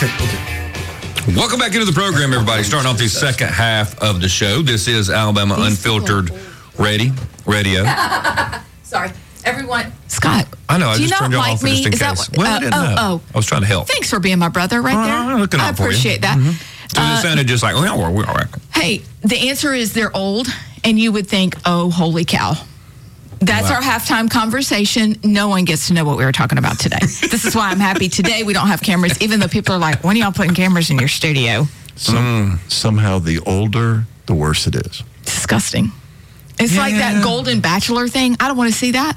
Okay. Welcome back into the program, everybody. Starting off the second half of the show. This is Alabama Unfiltered Ready Radio. Sorry. Everyone, Scott. I know. I just turned you off just in case. Well, I didn't know. I was trying to help. Thanks for being my brother right there. I appreciate that. Mm-hmm. So it sounded just like, well, we're all right. Hey, the answer is they're old, and you would think, oh, holy cow. That's our halftime conversation. No one gets to know what we were talking about today. This is why I'm happy today we don't have cameras, even though people are like, when are y'all putting cameras in your studio? Somehow the older, the worse it is. Disgusting. It's like that Golden Bachelor thing. I don't want to see that.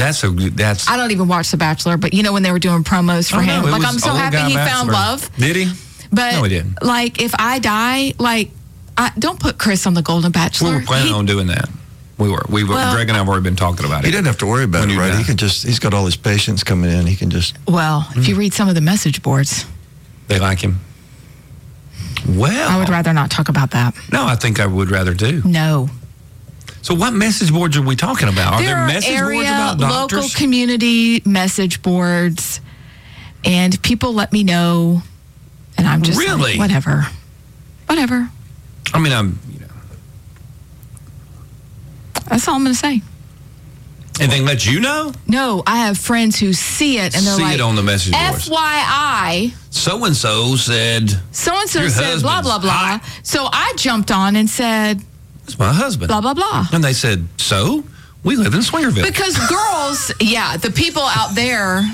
I don't even watch The Bachelor, but you know when they were doing promos for him, like I'm so happy he found love. Did he? But no, he didn't. Like if I die, don't put Chris on the Golden Bachelor. We were planning on doing that. We were, Greg and I have already been talking about it. He didn't have to worry about it, right? He could just. He's got all his patients coming in. He can just. Well, if you read some of the message boards, they like him. Well, I would rather not talk about that. No, I think I would rather do. No. So what message boards are we talking about? Are there message boards about doctors? Local community message boards, and people let me know, and I'm just like, whatever. I mean, that's all I'm going to say. And they let you know? No, I have friends who see it, and they're like, see it on the message boards. FYI. So-and-so said blah, blah, blah. So I jumped on and said, it's my husband. Blah, blah, blah. And they said, so? We live in Swingerville. Because girls, the people out there.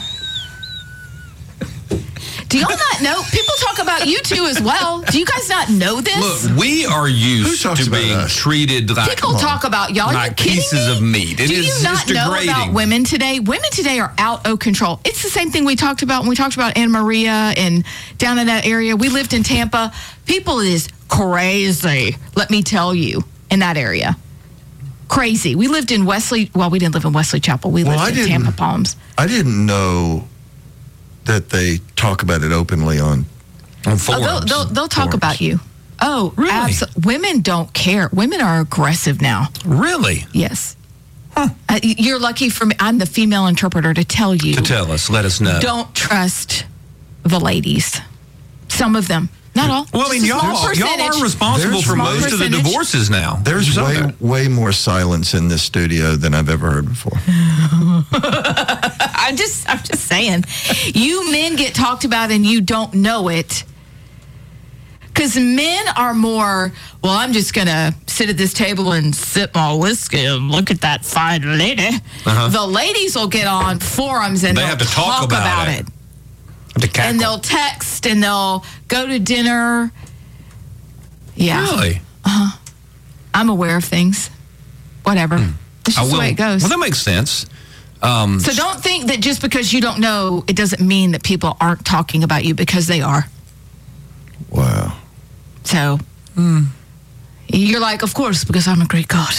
Do y'all not know? People talk about you two as well. Do you guys not know this? Look, we are used to being treated like people talk about y'all. Like pieces of meat. Do you not know about women today? Women today are out of control. It's the same thing we talked about when we talked about Anna Maria and down in that area. We lived in Tampa. People is crazy, let me tell you. In that area. Crazy. We lived in Wesley. Well, we didn't live in Wesley Chapel. We lived in Tampa Palms. I didn't know that they talk about it openly on forums. Oh, they'll talk about you. Oh, really? Women don't care. Women are aggressive now. Really? Yes. Huh. You're lucky for me. I'm the female interpreter to tell you. To tell us. Let us know. Don't trust the ladies. Some of them. Not all. Well, I mean, y'all are responsible for most of the divorces now. There's way more silence in this studio than I've ever heard before. I'm just saying. You men get talked about and you don't know it. Because men are more, well, I'm just going to sit at this table and sip my whiskey and look at that fine lady. Uh-huh. The ladies will get on forums and they have to talk about it. And they'll text and they'll go to dinner. Yeah. Really? Uh-huh. I'm aware of things. Whatever. It's just the way it goes. Well, that makes sense. So don't think that just because you don't know, it doesn't mean that people aren't talking about you, because they are. Wow. So you're like, of course, because I'm a great God.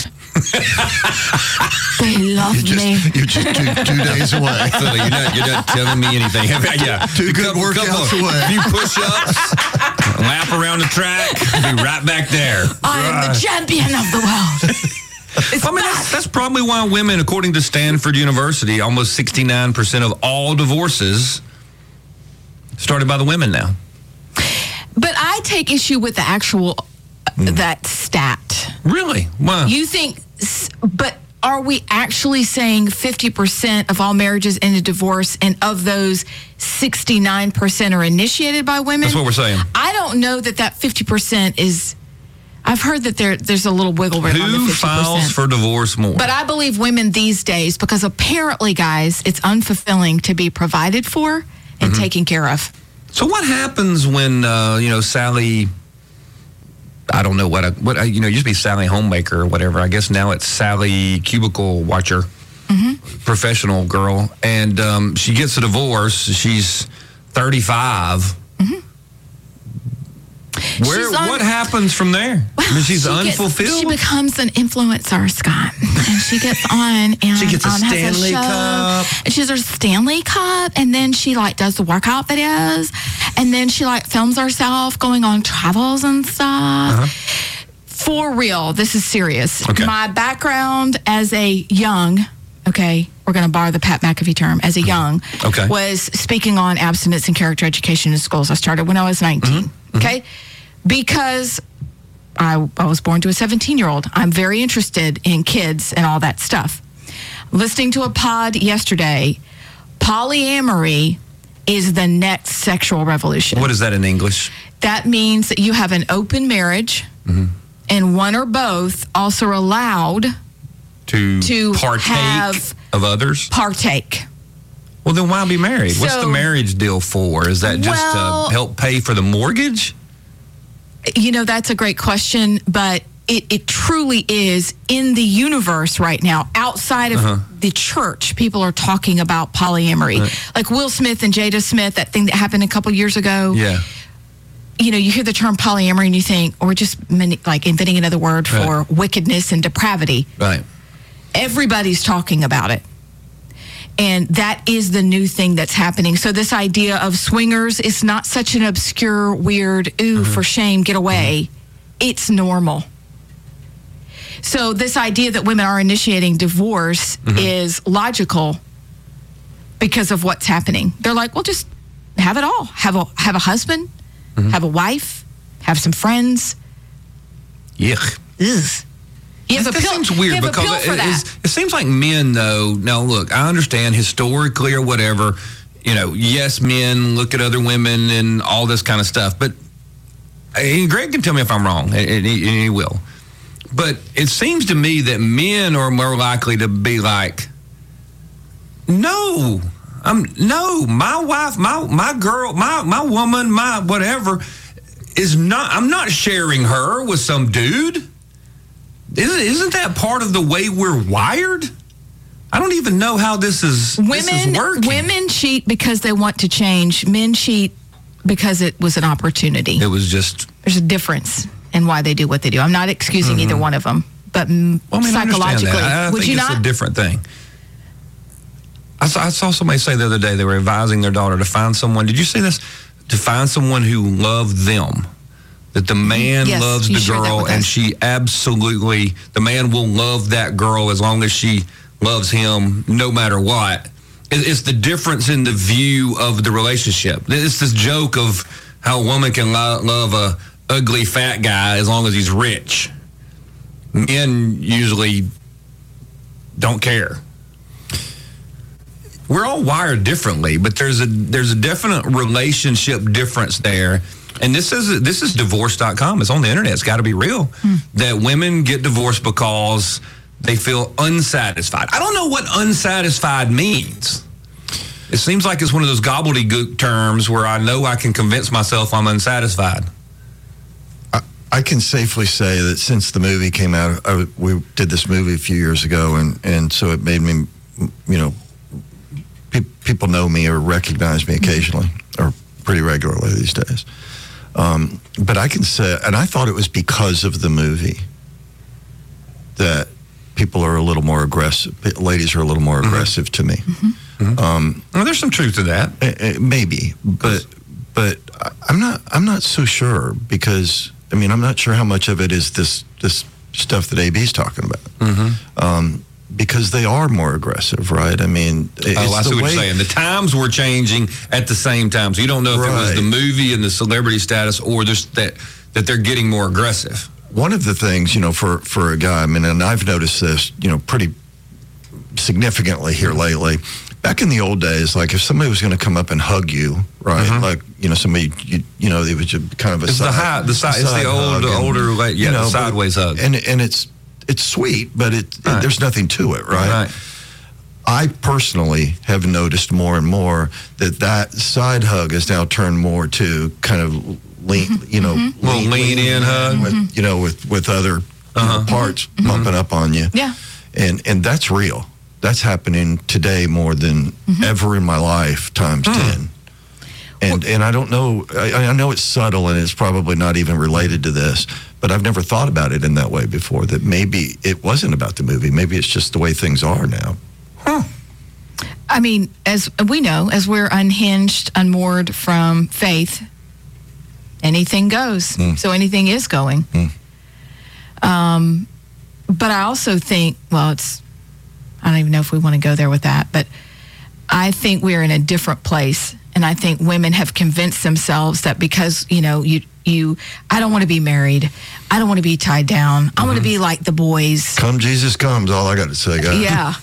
They love me. You're just two days away. So you're not telling me anything. Yeah, two good workouts away. A few push-ups, lap around the track, be right back there. I am the champion of the world. I mean, that's probably why women, according to Stanford University, almost 69% of all divorces started by the women now. But I take issue with the actual that stat. Really? Wow. You think? But are we actually saying 50% of all marriages end in divorce, and of those, 69% are initiated by women? That's what we're saying. I don't know that 50% is. I've heard that there's a little wiggle room on the 50%. Who files for divorce more? But I believe women these days, because apparently, guys, it's unfulfilling to be provided for and taken care of. So what happens when Sally? I don't know what used to be Sally Homemaker or whatever. I guess now it's Sally Cubicle Watcher, professional girl. And she gets a divorce. She's 35. Mm-hmm. What happens from there? Well, I mean, she's unfulfilled? She becomes an influencer, Scott. And she gets on and she gets a Stanley Cup. And she has her Stanley Cup. And then she does the workout videos. And then she films herself going on travels and stuff. Uh-huh. For real, this is serious. Okay. My background as a young, we're going to borrow the Pat McAfee term, as a young, was speaking on abstinence and character education in schools. I started when I was 19, okay? Because I was born to a 17-year-old. I'm very interested in kids and all that stuff. Listening to a pod yesterday, polyamory is the next sexual revolution. What is that in English? That means that you have an open marriage, and one or both also allowed to partake of others? Partake. Well, then why be married? So, what's the marriage deal for? Is that just to help pay for the mortgage? You know, that's a great question, but it truly is in the universe right now. Outside of the church, people are talking about polyamory. Like Will Smith and Jada Smith, that thing that happened a couple years ago. Yeah. You know, you hear the term polyamory and you think, or just like inventing another word for wickedness and depravity. Right. Everybody's talking about it. And that is the new thing that's happening. So this idea of swingers, it's not such an obscure, weird, for shame, get away. It's normal. So this idea that women are initiating divorce is logical because of what's happening. They're like, well, just have it all. Have a husband, have a wife, have some friends. Yuck. Ugh. That sounds weird because it seems like men, though. Now, look, I understand historically or whatever, you know, yes, men look at other women and all this kind of stuff. But Greg can tell me if I'm wrong, and he will. But it seems to me that men are more likely to be like, no, my wife, my girl, my woman, my whatever is not. I'm not sharing her with some dude. Isn't that part of the way we're wired? I don't even know how this is working. Women cheat because they want to change. Men cheat because it was an opportunity. It was just... There's a difference in why they do what they do. I'm not excusing either one of them, but psychologically... I would think you it's a different thing. I saw somebody say the other day they were advising their daughter to find someone... Did you see this? To find someone who loved them. That the man loves the girl, and she absolutely, the man will love that girl as long as she loves him, no matter what. It's the difference in the view of the relationship. It's this joke of how a woman can love a ugly fat guy as long as he's rich. Men usually don't care. We're all wired differently, but there's a definite relationship difference there. And this is divorce.com. It's on the internet. It's got to be real. That women get divorced because they feel unsatisfied. I don't know what unsatisfied means. It seems like it's one of those gobbledygook terms where I know I can convince myself I'm unsatisfied. I can safely say that since the movie came out, we did this movie a few years ago, and so it made me, you know, people know me or recognize me occasionally or pretty regularly these days. But I can say, and I thought it was because of the movie that people are a little more aggressive. Ladies are a little more aggressive to me. Well, there's some truth to that, maybe. But I'm not so sure because I mean I'm not sure how much of it is this stuff that AB's talking about. Because they are more aggressive, right? I mean, I see what you're saying. The times were changing at the same time, so you don't know if it was the movie and the celebrity status, or just that they're getting more aggressive. One of the things, you know, for a guy, I mean, and I've noticed this, you know, pretty significantly here lately. Back in the old days, like if somebody was going to come up and hug you, right? Like you know, somebody you know, it was just kind of a the sideways hug, and it's. It's sweet, but there's nothing to it, right? I personally have noticed more and more that side hug has now turned more to kind of lean, you know, lean in hug, with, you know, with other you know, parts bumping up on you, and that's real. That's happening today more than ever in my life, times 10. And I don't know, I know it's subtle and it's probably not even related to this, but I've never thought about it in that way before, that maybe it wasn't about the movie. Maybe it's just the way things are now. I mean, as we know, as we're unhinged, unmoored from faith, anything goes. So anything is going. But I also think, well, it's I don't even know if we want to go there with that, but I think we're in a different place. And I think women have convinced themselves that because, you know, I don't want to be married. I don't want to be tied down. I want to be like the boys. Come Jesus comes, all I got to say, guys. Yeah.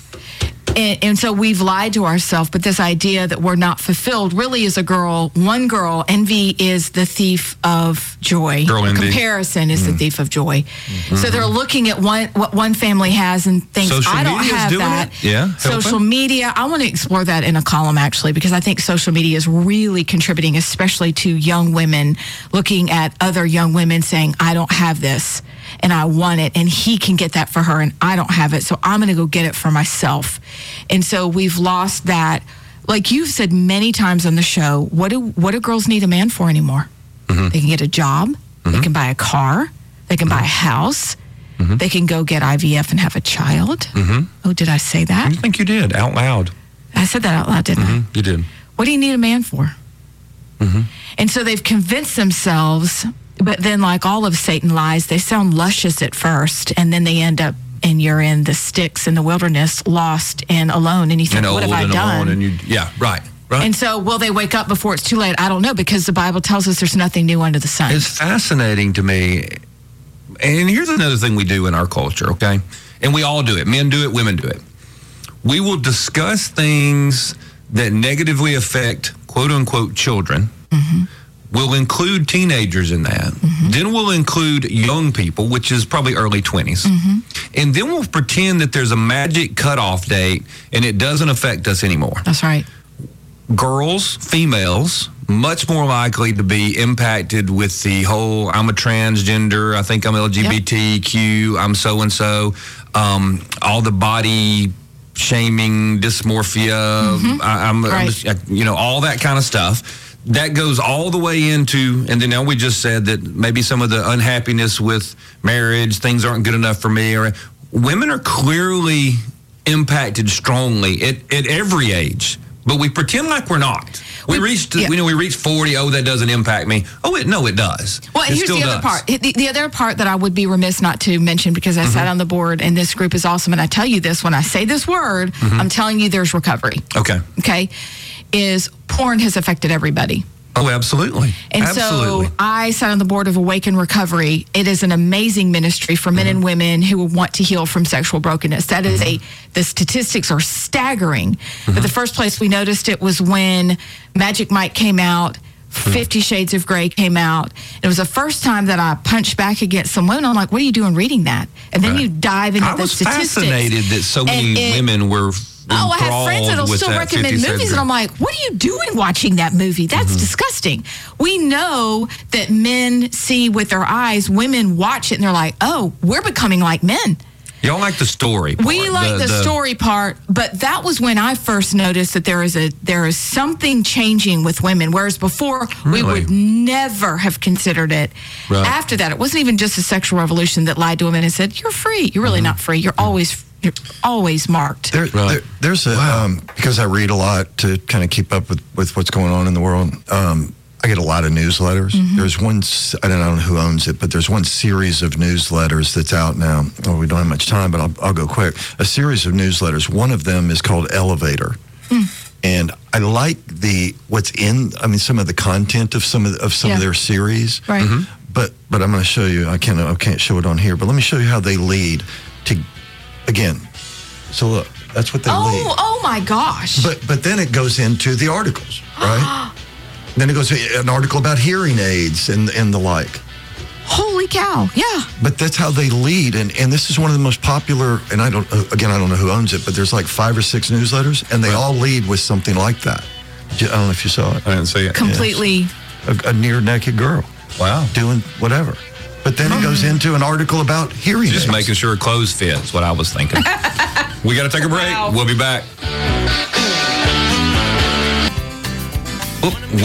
And so we've lied to ourselves, but this idea that we're not fulfilled really is one girl. Envy is the thief of joy. Comparison is the thief of joy. Mm-hmm. So they're looking at what one family has and thinks, I don't have that. Yeah, social media, I want to explore that in a column, actually, because I think social media is really contributing, especially to young women looking at other young women saying, I don't have this and I want it, and he can get that for her and I don't have it, so I'm going to go get it for myself. And so we've lost that. Like you've said many times on the show, what do girls need a man for anymore? Mm-hmm. They can get a job. Mm-hmm. They can buy a car. They can buy a house. Mm-hmm. They can go get IVF and have a child. Mm-hmm. Oh, did I say that? I think you did, out loud. I said that out loud, didn't I? You did. What do you need a man for? Mm-hmm. And so they've convinced themselves, but then like all of Satan lies, they sound luscious at first, and then they end up, and you're in the sticks in the wilderness, lost and alone. And you think, what have I done? And right. And so, will they wake up before it's too late? I don't know, because the Bible tells us there's nothing new under the sun. It's fascinating to me. And here's another thing we do in our culture, okay? And we all do it. Men do it. Women do it. We will discuss things that negatively affect, quote unquote, children. Mm-hmm. We'll include teenagers in that. Mm-hmm. Then we'll include young people, which is probably early 20s. Mm-hmm. And then we'll pretend that there's a magic cutoff date and it doesn't affect us anymore. That's right. Girls, females, much more likely to be impacted with the whole, I'm a transgender, I think I'm LGBTQ, I'm so-and-so, all the body shaming, dysmorphia, I'm all that kind of stuff. That goes all the way into, and then now we just said that maybe some of the unhappiness with marriage, things aren't good enough for me. Or women are clearly impacted strongly at every age, but we pretend like we're not. We reached 40. Oh, that doesn't impact me. Oh, it does. Well, and here's the other part. The other part that I would be remiss not to mention, because I sat on the board and this group is awesome. And I tell you this when I say this word, I'm telling you there's recovery. Okay. Is porn has affected everybody. Oh, absolutely. And so I sat on the board of Awaken Recovery. It is an amazing ministry for men and women who want to heal from sexual brokenness. That is the statistics are staggering. But the first place we noticed it was when Magic Mike came out, 50 Shades of Grey came out. It was the first time that I punched back against some women. I'm like, what are you doing reading that? And then you dive into the statistics. I was fascinated that so many women were... Oh, I have friends that'll still recommend movies, and I'm like, what are you doing watching that movie? That's disgusting. We know that men see with their eyes, women watch it, and they're like, oh, we're becoming like men. Y'all like the story part. We like the story part, but that was when I first noticed that there is something changing with women, whereas before we would never have considered it. Right. After that, it wasn't even just a sexual revolution that lied to women and said, you're free. You're really not free. You're always free. You're always marked. Because I read a lot to kind of keep up with what's going on in the world, I get a lot of newsletters. There's one, I don't know who owns it, but there's one series of newsletters that's out now. Oh, we don't have much time, but I'll go quick. A series of newsletters. One of them is called Elevator. And I like some of the content of some of their series. Right. But I'm going to show you, I can't show it on here, but let me show you how they lead to... Again, so look, that's what they lead. Oh my gosh. But then it goes into the articles, right? Then it goes to an article about hearing aids and the like. Holy cow, yeah. But that's how they lead, and this is one of the most popular, and I don't know who owns it, but there's like 5 or 6 newsletters, and they all lead with something like that. I don't know if you saw it. I didn't see it. Completely. Yes. A near-naked girl. Wow. Doing whatever. But then it goes into an article about hearing aids. Just making sure clothes fit is what I was thinking. We got to take a break. Wow. We'll be back.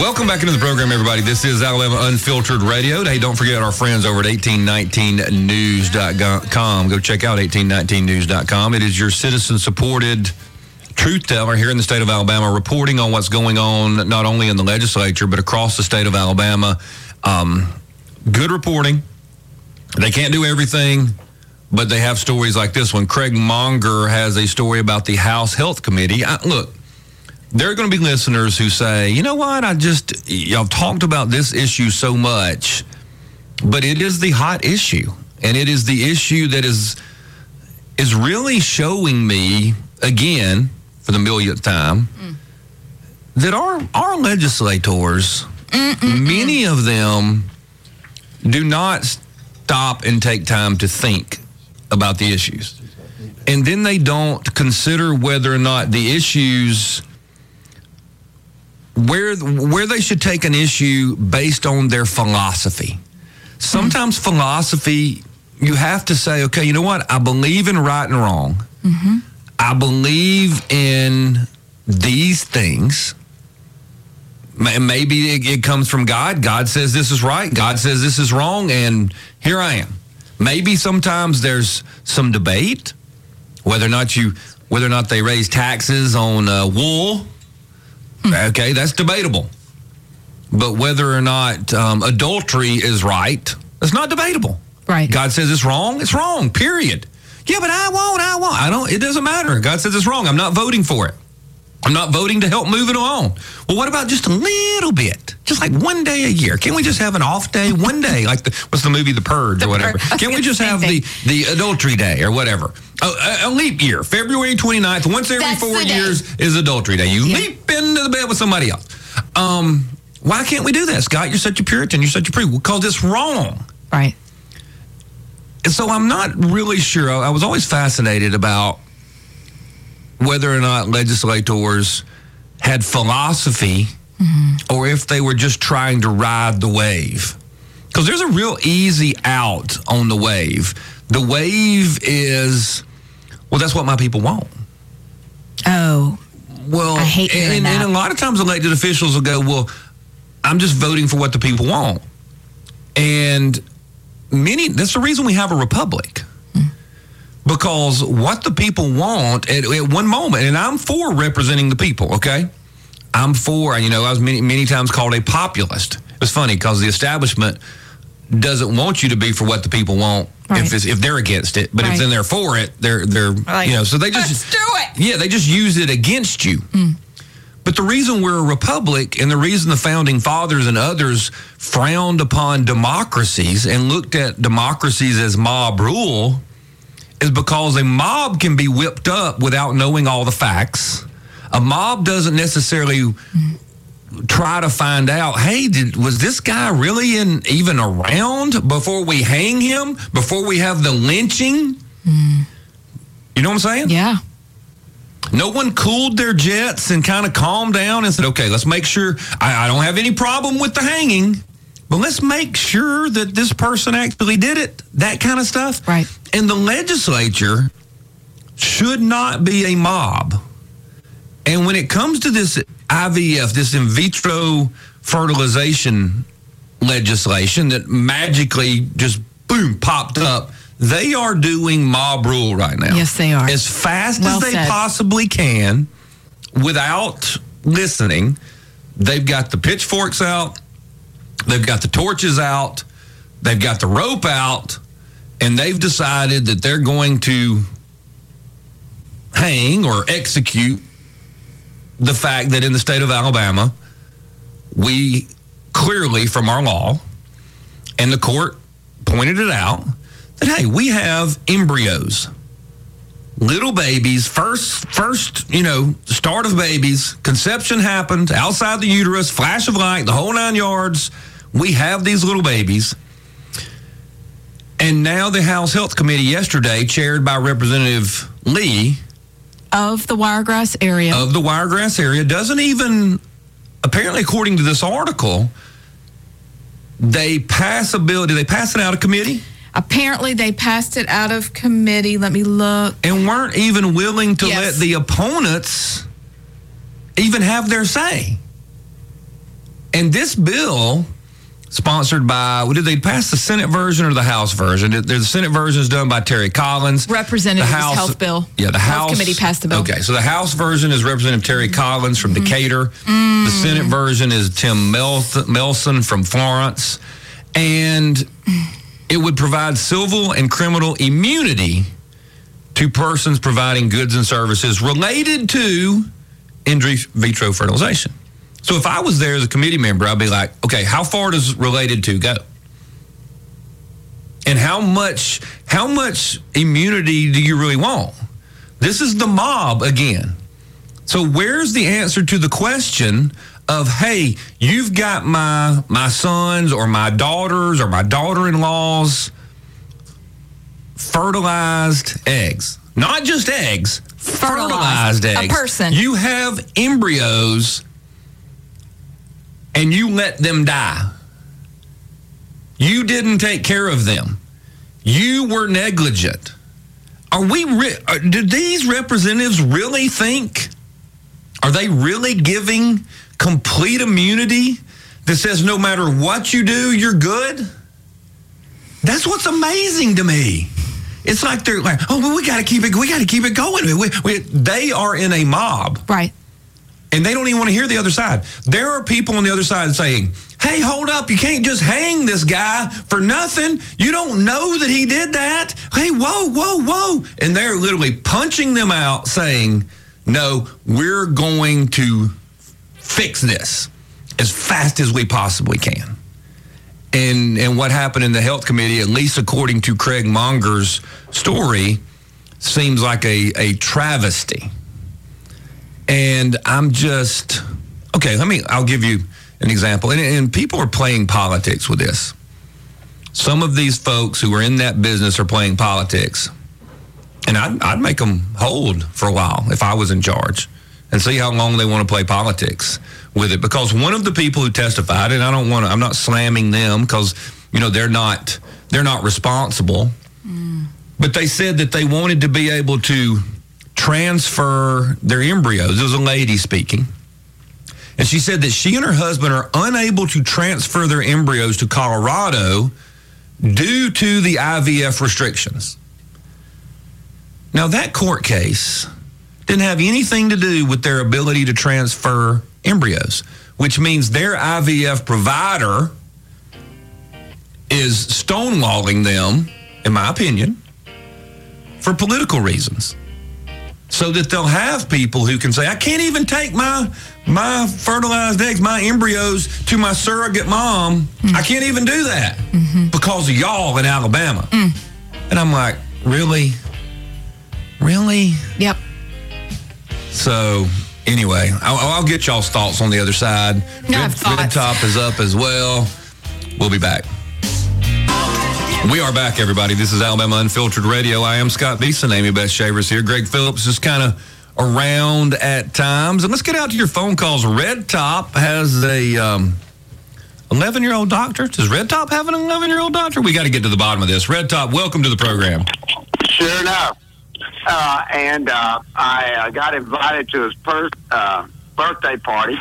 Welcome back into the program, everybody. This is Alabama Unfiltered Radio. Hey, don't forget our friends over at 1819news.com. Go check out 1819news.com. It is your citizen-supported truth teller here in the state of Alabama, reporting on what's going on, not only in the legislature, but across the state of Alabama. Good reporting. They can't do everything, But they have stories like this one. Craig Monger has a story about the House Health Committee. Look, there are going to be listeners who say, you know what, y'all talked about this issue so much, but it is the hot issue. And it is the issue that is really showing me, again, for the millionth time, that our legislators, many of them do not stop and take time to think about the issues. And then they don't consider whether or not the issues, where they should take an issue based on their philosophy. Sometimes philosophy, you have to say, okay, you know what? I believe in right and wrong. Mm-hmm. I believe in these things. Maybe it comes from God. God says this is right. God says this is wrong, and here I am. Maybe sometimes there's some debate whether or not they raise taxes on wool. Okay, that's debatable. But whether or not adultery is right, it's not debatable. Right. God says it's wrong, period. Yeah, but I won't. It doesn't matter. God says it's wrong. I'm not voting for it. I'm not voting to help move it on. Well, what about just a little bit? Just like one day a year. Can't we just have an off day one day? Like, what's the movie, The Purge or whatever? Can't we just have the adultery day or whatever? A leap year, February 29th, once every 4 years is adultery day. You leap into the bed with somebody else. Why can't we do that? Scott, you're such a Puritan. You're such a priest. Because it's wrong. Right. And so I'm not really sure. I was always fascinated about whether or not legislators had philosophy or if they were just trying to ride the wave. Because there's a real easy out on the wave. The wave is, well, that's what my people want. Oh, well, I hate hearing that. And a lot of times elected officials will go, well, I'm just voting for what the people want. And that's the reason we have a republic. Because what the people want at one moment, and I'm for representing the people, okay? I'm for, I was many times called a populist. It's funny because the establishment doesn't want you to be for what the people want if they're against it. But if then they're for it, they're right. So they just... Let's do it! Yeah, they just use it against you. Mm. But the reason we're a republic and the reason the founding fathers and others frowned upon democracies and looked at democracies as mob rule is because a mob can be whipped up without knowing all the facts. A mob doesn't necessarily try to find out, hey, was this guy really even around before we hang him, before we have the lynching? Mm. You know what I'm saying? Yeah. No one cooled their jets and kind of calmed down and said, okay, let's make sure I don't have any problem with the hanging, but let's make sure that this person actually did it, that kind of stuff. Right. And the legislature should not be a mob. And when it comes to this IVF, this in vitro fertilization legislation that magically just, boom, popped up, they are doing mob rule right now. Yes, they are. As fast as they possibly can, without listening, they've got the pitchforks out. They've got the torches out. They've got the rope out. And they've decided that they're going to hang or execute the fact that in the state of Alabama, we clearly, from our law, and the court pointed it out, that, hey, we have embryos, little babies, first, start of babies, conception happens outside the uterus, flash of light, the whole 9 yards. We have these little babies. And now the House Health Committee yesterday, chaired by Representative Lee. Of the Wiregrass area. Doesn't even, apparently according to this article, did they pass it out of committee? Apparently they passed it out of committee. Let me look. And weren't even willing to let the opponents even have their say. And this bill... sponsored by, did they pass the Senate version or the House version? The Senate version is done by Terry Collins. Representative Health Bill. Yeah, the House Committee passed the bill. Okay, so the House version is Representative Terry Collins from Decatur. Mm. The Senate version is Tim Melson from Florence. And it would provide civil and criminal immunity to persons providing goods and services related to in vitro fertilization. So if I was there as a committee member, I'd be like, okay, how far does related to go? And how much immunity do you really want? This is the mob again. So where's the answer to the question of, hey, you've got my sons or my daughters or my daughter-in-law's fertilized eggs? Not just eggs, fertilized eggs. A person. You have embryos and you let them die. You didn't take care of them. You were negligent. Do these representatives really think? Are they really giving complete immunity that says no matter what you do, you're good? That's what's amazing to me. It's like they're like, oh, well, we got to keep it going. They are in a mob. Right. And they don't even want to hear the other side. There are people on the other side saying, hey, hold up. You can't just hang this guy for nothing. You don't know that he did that. Hey, whoa, whoa, whoa. And they're literally punching them out saying, no, we're going to fix this as fast as we possibly can. And what happened in the health committee, at least according to Craig Monger's story, seems like a travesty. And I'm just, okay, I'll give you an example. And people are playing politics with this. Some of these folks who are in that business are playing politics. And I'd make them hold for a while if I was in charge and see how long they want to play politics with it. Because one of the people who testified, and I'm not slamming them because, they're not responsible. Mm. But they said that they wanted to be able to transfer their embryos. There was a lady speaking. And she said that she and her husband are unable to transfer their embryos to Colorado due to the IVF restrictions. Now, that court case didn't have anything to do with their ability to transfer embryos, which means their IVF provider is stonewalling them, in my opinion, for political reasons. So that they'll have people who can say, I can't even take my fertilized eggs, my embryos to my surrogate mom. Mm. I can't even do that because of y'all in Alabama. Mm. And I'm like, really? Really? Yep. So, anyway, I'll get y'all's thoughts on the other side. No, Red Top is up as well. We'll be back. We are back, everybody. This is Alabama Unfiltered Radio. I am Scott Beeson. Amy Beth Shavers here. Greg Phillips is kind of around at times. And let's get out to your phone calls. Red Top has a 11-year-old doctor. Does Red Top have an 11-year-old doctor? We got to get to the bottom of this. Red Top, welcome to the program. Sure enough. I got invited to his birthday party.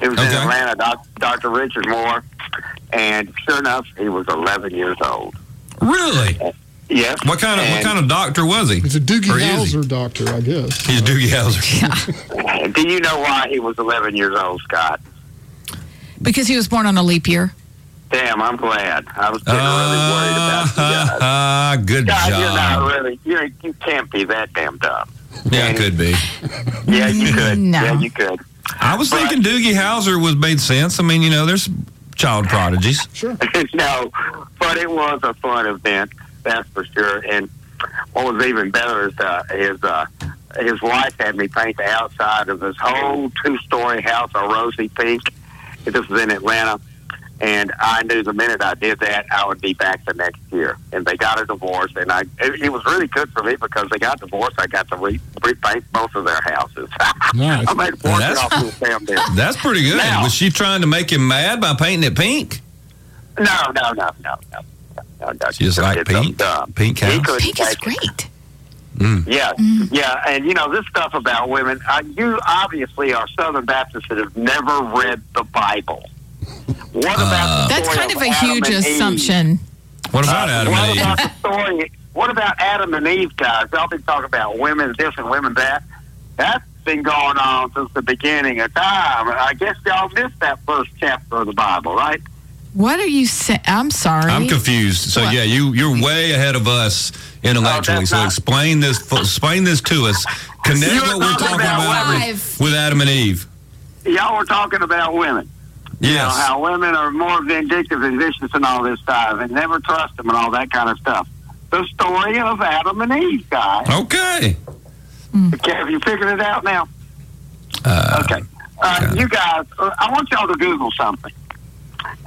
It was in Atlanta, Dr. Richard Moore. And sure enough, he was 11 years old. Really? Yes. What kind of doctor was he? He's a Doogie Howser doctor, I guess. He's Doogie Howser. Yeah. Do you know why he was 11 years old, Scott? Because he was born on a leap year. Damn, I'm glad. I was getting really worried about you guys. Good job. You're not really. You can't be that damn dumb. Yeah, I could be. Yeah, you could. No. Yeah, you could. I was thinking Doogie Howser made sense. I mean, there's child prodigies. Sure. No, but it was a fun event, that's for sure. And what was even better is his wife had me paint the outside of this whole 2-story house a rosy pink. This was in Atlanta. And I knew the minute I did that, I would be back the next year. And they got a divorce, and it was really good for me because they got divorced. I got to repaint both of their houses. Nice. I made fortune off of the family. That's pretty good. Now, was she trying to make him mad by painting it pink? No. She just like pink. Pink house. Pink is great. Mm. Yeah, yeah, and this stuff about women. You obviously are Southern Baptists that have never read the Bible. What about that's kind of a huge assumption. What about Adam and Eve? What about Adam and Eve, guys? Y'all been talking about women this and women that. That's been going on since the beginning of time. I guess y'all missed that first chapter of the Bible, right? What are you saying? I'm sorry. I'm confused. So, yeah, you're way ahead of us intellectually. So explain this to us. Connect what we're talking about with Adam and Eve. Y'all were talking about women. Yes. You know, how women are more vindictive and vicious and all this stuff and never trust them and all that kind of stuff. The story of Adam and Eve, guys. Okay. Okay, have you figured it out now? Okay. You guys, I want y'all to Google something.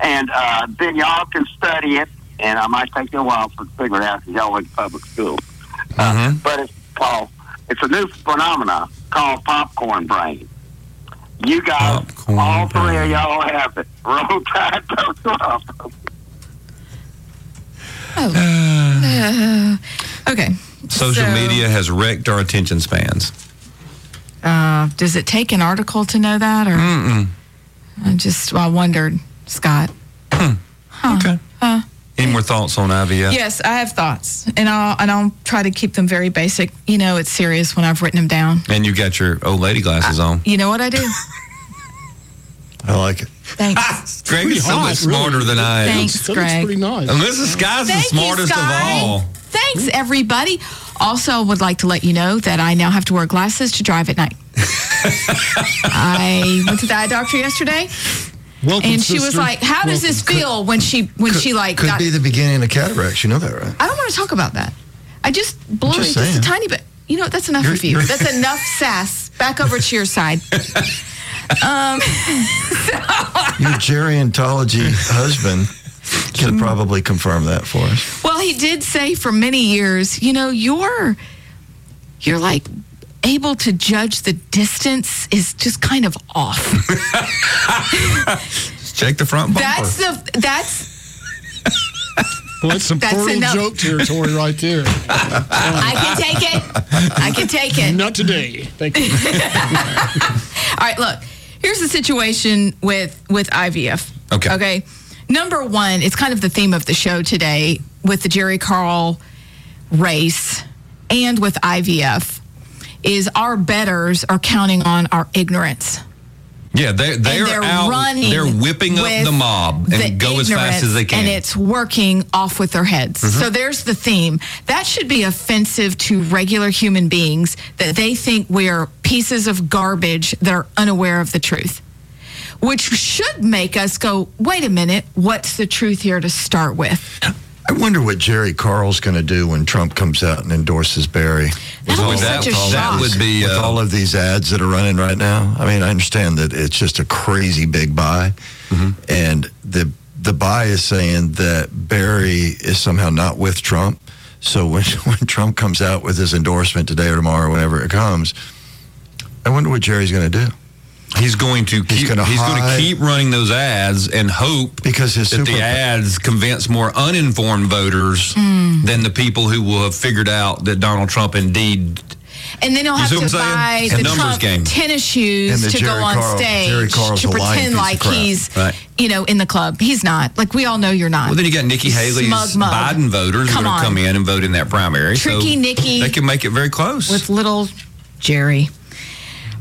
And then y'all can study it. And I might take you a while to figure it out because y'all went to public school. But it's a new phenomenon called popcorn brain. You guys, all three of y'all have it. Roll Tide, don't drop. Okay. Social media has wrecked our attention spans. Does it take an article to know that? Or I wondered, Scott. Okay. Any more thoughts on IVF? Yes, I have thoughts, and I'll try to keep them very basic. You know, it's serious when I've written them down. And you got your old lady glasses on. You know what I do? I like it. Thanks. Greg is so much smarter than I am. Thanks, Greg. Pretty nice. And this is Sky's the smartest of all. Thanks, everybody. Also, I would like to let you know that I now have to wear glasses to drive at night. I went to the eye doctor yesterday. Welcome, and she was like, "How does this feel?" Could be the beginning of cataracts. You know that, right? I don't want to talk about that. I just blew it just a tiny bit. You know what? That's enough of you. That's enough sass. Back over to your side. Your gerontology husband can probably confirm that for us. Well, he did say for many years, you know, you're like able to judge the distance is just kind of off. Just check the front bumper. That's some fertile joke territory right there. I can take it. I can take it. Not today. Thank you. All right, look. Here's the situation with IVF. Okay. Number one, it's kind of the theme of the show today with the Jerry Carl race and with IVF is our bettors are counting on our ignorance. Yeah, they're out. They're whipping up the mob and go as fast as they can. And it's working off with their heads. So there's the theme. That should be offensive to regular human beings that they think we're pieces of garbage that are unaware of the truth, which should make us go, wait a minute, what's the truth here to start with? I wonder what Jerry Carl's going to do when Trump comes out and endorses Barry. That would be all of these ads that are running right now. I mean, I understand that it's just a crazy big buy, and the buy is saying that Barry is somehow not with Trump. So when Trump comes out with his endorsement today or tomorrow, whenever it comes, I wonder what Jerry's going to do. He's going to keep running those ads and hope that the ads convince more uninformed voters than the people who will have figured out that Donald Trump indeed. And then he'll have to buy the Trump tennis shoes to go on stage to pretend like he's, in the club. He's not. Like, we all know you're not. Well, then you got Nikki Haley's Biden voters who are going to come in and vote in that primary. Tricky Nikki. They can make it very close. With little Jerry.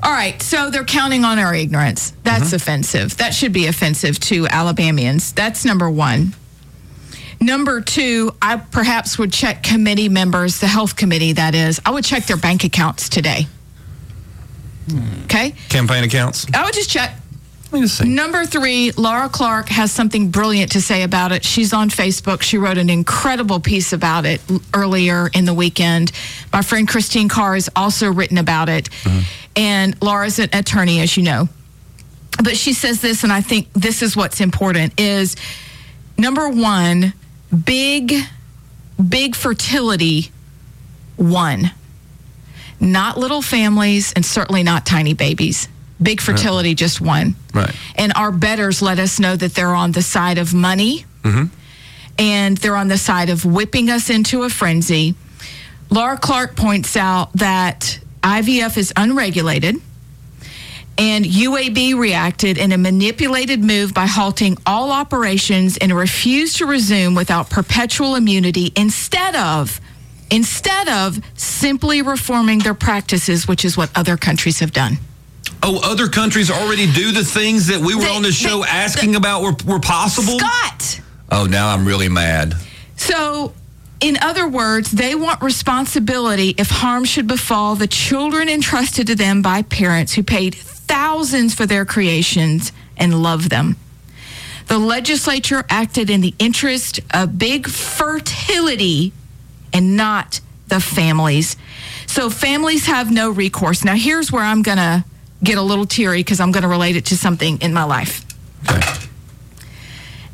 All right, so they're counting on our ignorance. That's offensive. That should be offensive to Alabamians. That's number one. Number two, I perhaps would check committee members, the health committee, that is. I would check their bank accounts today. Okay? Campaign accounts? I would just check. Let me see. Number three, Laura Clark has something brilliant to say about it. She's on Facebook. She wrote an incredible piece about it earlier in the weekend. My friend Christine Carr has also written about it. And Laura's an attorney, as you know. But she says this, and I think this is what's important, is number one, big fertility won. Not little families and certainly not tiny babies. Big fertility just won. Right. And our bettors let us know that they're on the side of money and they're on the side of whipping us into a frenzy. Laura Clark points out that IVF is unregulated, and UAB reacted in a manipulated move by halting all operations and refused to resume without perpetual immunity instead of simply reforming their practices, which is what other countries have done. Oh, other countries already do the things that we were on the show asking about were possible? Scott! Oh, now I'm really mad. So, in other words, they want responsibility if harm should befall the children entrusted to them by parents who paid thousands for their creations and loved them. The legislature acted in the interest of big fertility and not the families. So families have no recourse. Now, here's where I'm going to get a little teary because I'm going to relate it to something in my life. Okay.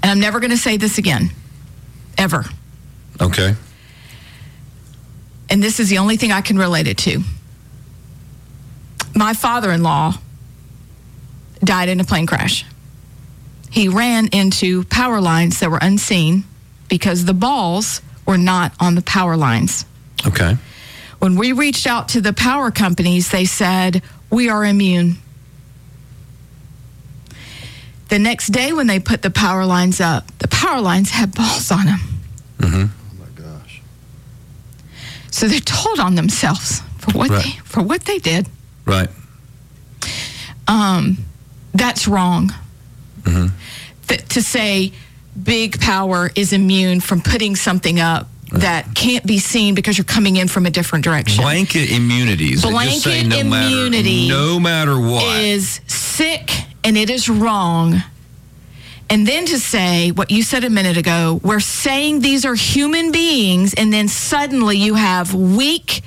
And I'm never going to say this again, ever. Okay. And this is the only thing I can relate it to. My father-in-law died in a plane crash. He ran into power lines that were unseen because the balls were not on the power lines. Okay. When we reached out to the power companies, they said, "We are immune." The next day when they put the power lines up, the power lines had balls on them. Mm-hmm. Oh, my gosh. So they're told on themselves for what they did. Right. That's wrong. Mm-hmm. To say big power is immune from putting something up that can't be seen because you're coming in from a different direction. Blanket immunities. Blanket immunity. No matter what. Is sick and it is wrong. And then to say what you said a minute ago, we're saying these are human beings, and then suddenly you have weak,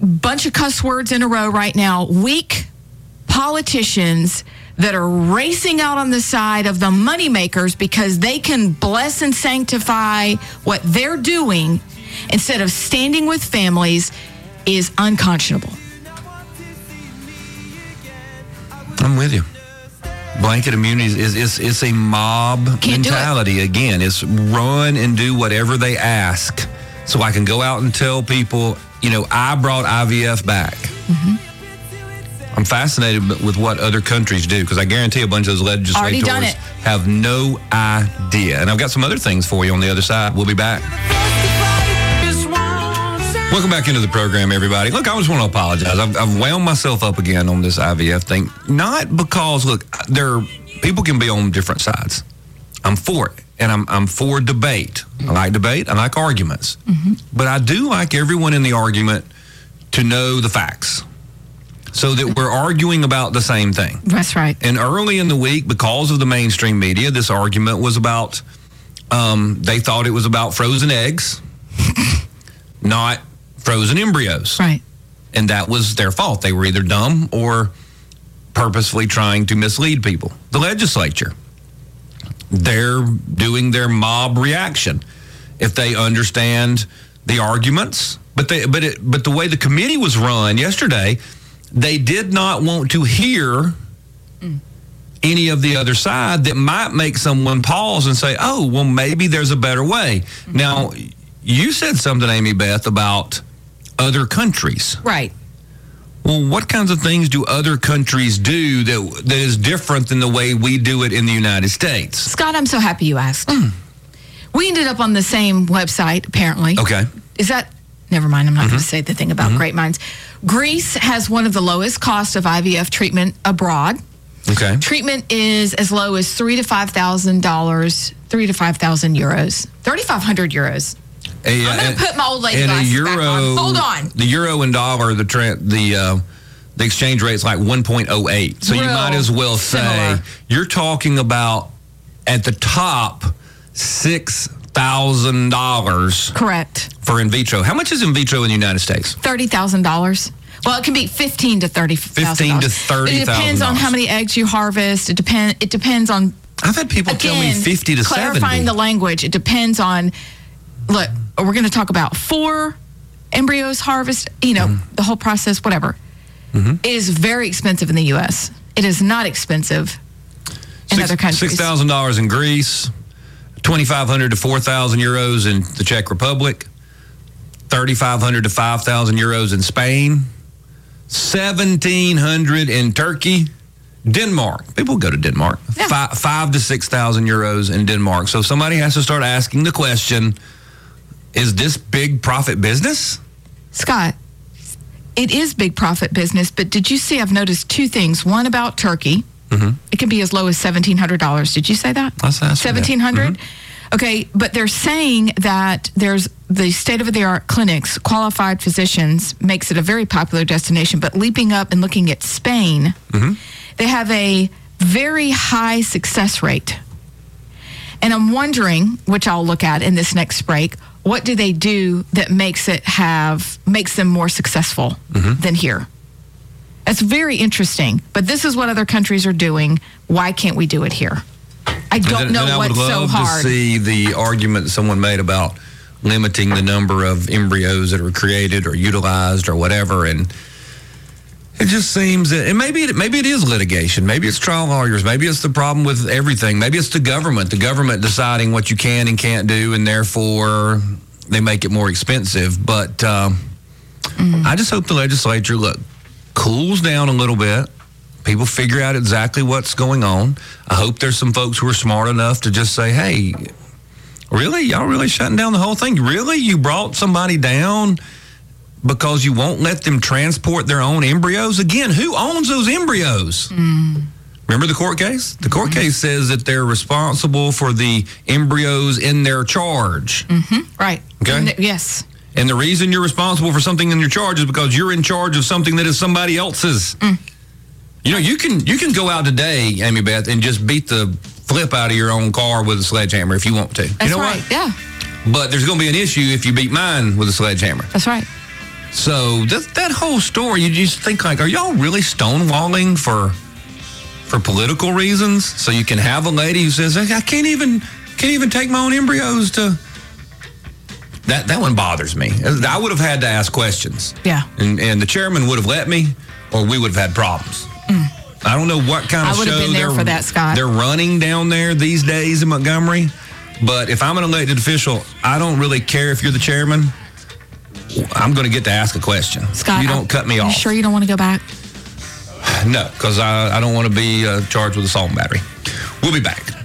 bunch of cuss words in a row right now, weak politicians that are racing out on the side of the moneymakers because they can bless and sanctify what they're doing instead of standing with families is unconscionable. I'm with you. Blanket immunity is a mob mentality. Again, it's run and do whatever they ask. So I can go out and tell people, you know, I brought IVF back. Mm-hmm. I'm fascinated with what other countries do, because I guarantee a bunch of those legislators have no idea. And I've got some other things for you on the other side. We'll be back. Welcome back into the program, everybody. Look, I just want to apologize. I've wound myself up again on this IVF thing. Not because, look, people can be on different sides. I'm for it, and I'm for debate. I like debate. I like arguments. Mm-hmm. But I do like everyone in the argument to know the facts, so that we're arguing about the same thing. That's right. And early in the week, because of the mainstream media, this argument was about, they thought it was about frozen eggs, not frozen embryos. Right. And that was their fault. They were either dumb or purposefully trying to mislead people. The legislature, they're doing their mob reaction. If they understand the arguments, but the way the committee was run yesterday, they did not want to hear any of the other side that might make someone pause and say, oh, well, maybe there's a better way. Mm-hmm. Now, you said something, Amy Beth, about other countries. Right. Well, what kinds of things do other countries do that is different than the way we do it in the United States? Scott, I'm so happy you asked. Mm. We ended up on the same website, apparently. Okay. Is that... Never mind, I'm not going to say the thing about great minds. Greece has one of the lowest costs of IVF treatment abroad. Okay. Treatment is as low as €3,000 to €5,000. 3,500 euros. I'm going to put my old lady glasses back on. Hold on. The euro and dollar, the exchange rate's like 1.08. So you might as well say you're talking about, at the top, $6,000. Correct. For in vitro. How much is in vitro in the United States? $30,000. Well, it can be $15,000 to $30,000. It depends on how many eggs you harvest. It depends on. I've had people tell me 50 to 70. Clarifying the language. It depends on. Look, we're going to talk about 4 embryos harvest. You know, the whole process, whatever. Mm-hmm. It is very expensive in the U.S. It is not expensive in other countries. $6,000 in Greece. 2,500 to 4,000 euros in the Czech Republic, 3,500 to 5,000 euros in Spain, 1,700 in Turkey, Denmark. People go to Denmark. Yeah. 5,000 to 6,000 euros in Denmark. So somebody has to start asking the question, is this big profit business? Scott, It is big profit business, but did you see, I've noticed two things. One about turkey. Mm-hmm. It can be as low as $1,700. Did you say that? $1,700? Mm-hmm. Okay, but they're saying that there's the state-of-the-art clinics, qualified physicians, makes it a very popular destination, but leaping up and looking at Spain, mm-hmm. they have a very high success rate. And I'm wondering, which I'll look at in this next break, what do they do that makes them more successful mm-hmm. than here? That's very interesting. But this is what other countries are doing. Why can't we do it here? I don't know what's so hard. I would love to see the argument someone made about limiting the number of embryos that are created or utilized or whatever, and it just seems that, and maybe it is litigation. Maybe it's trial lawyers. Maybe it's the problem with everything. Maybe it's the government deciding what you can and can't do, and therefore they make it more expensive. But I just hope the legislature, look, cools down a little bit. People figure out exactly what's going on. I hope there's some folks who are smart enough to just say, hey, really? Y'all really shutting down the whole thing? Really? You brought somebody down because you won't let them transport their own embryos? Again, who owns those embryos? Mm. Remember the court case? The court case says that they're responsible for the embryos in their charge. Mm-hmm. Right. Okay? Yes. And the reason you're responsible for something in your charge is because you're in charge of something that is somebody else's. Mm. You know, you can go out today, Amy Beth, and just beat the flip out of your own car with a sledgehammer if you want to. That's, you know, right. What? Yeah. But there's going to be an issue if you beat mine with a sledgehammer. That's right. So that whole story, you just think, like, are y'all really stonewalling for political reasons? So you can have a lady who says, I can't even take my own embryos to... That one bothers me. I would have had to ask questions. Yeah. And the chairman would have let me, or we would have had problems. Mm. I don't know what kind of show they're running down there these days in Montgomery, but if I'm an elected official, I don't really care if you're the chairman. I'm going to get to ask a question. Scott, you don't cut me off. You sure you don't want to go back? No, because I don't want to be charged with assault and battery. We'll be back.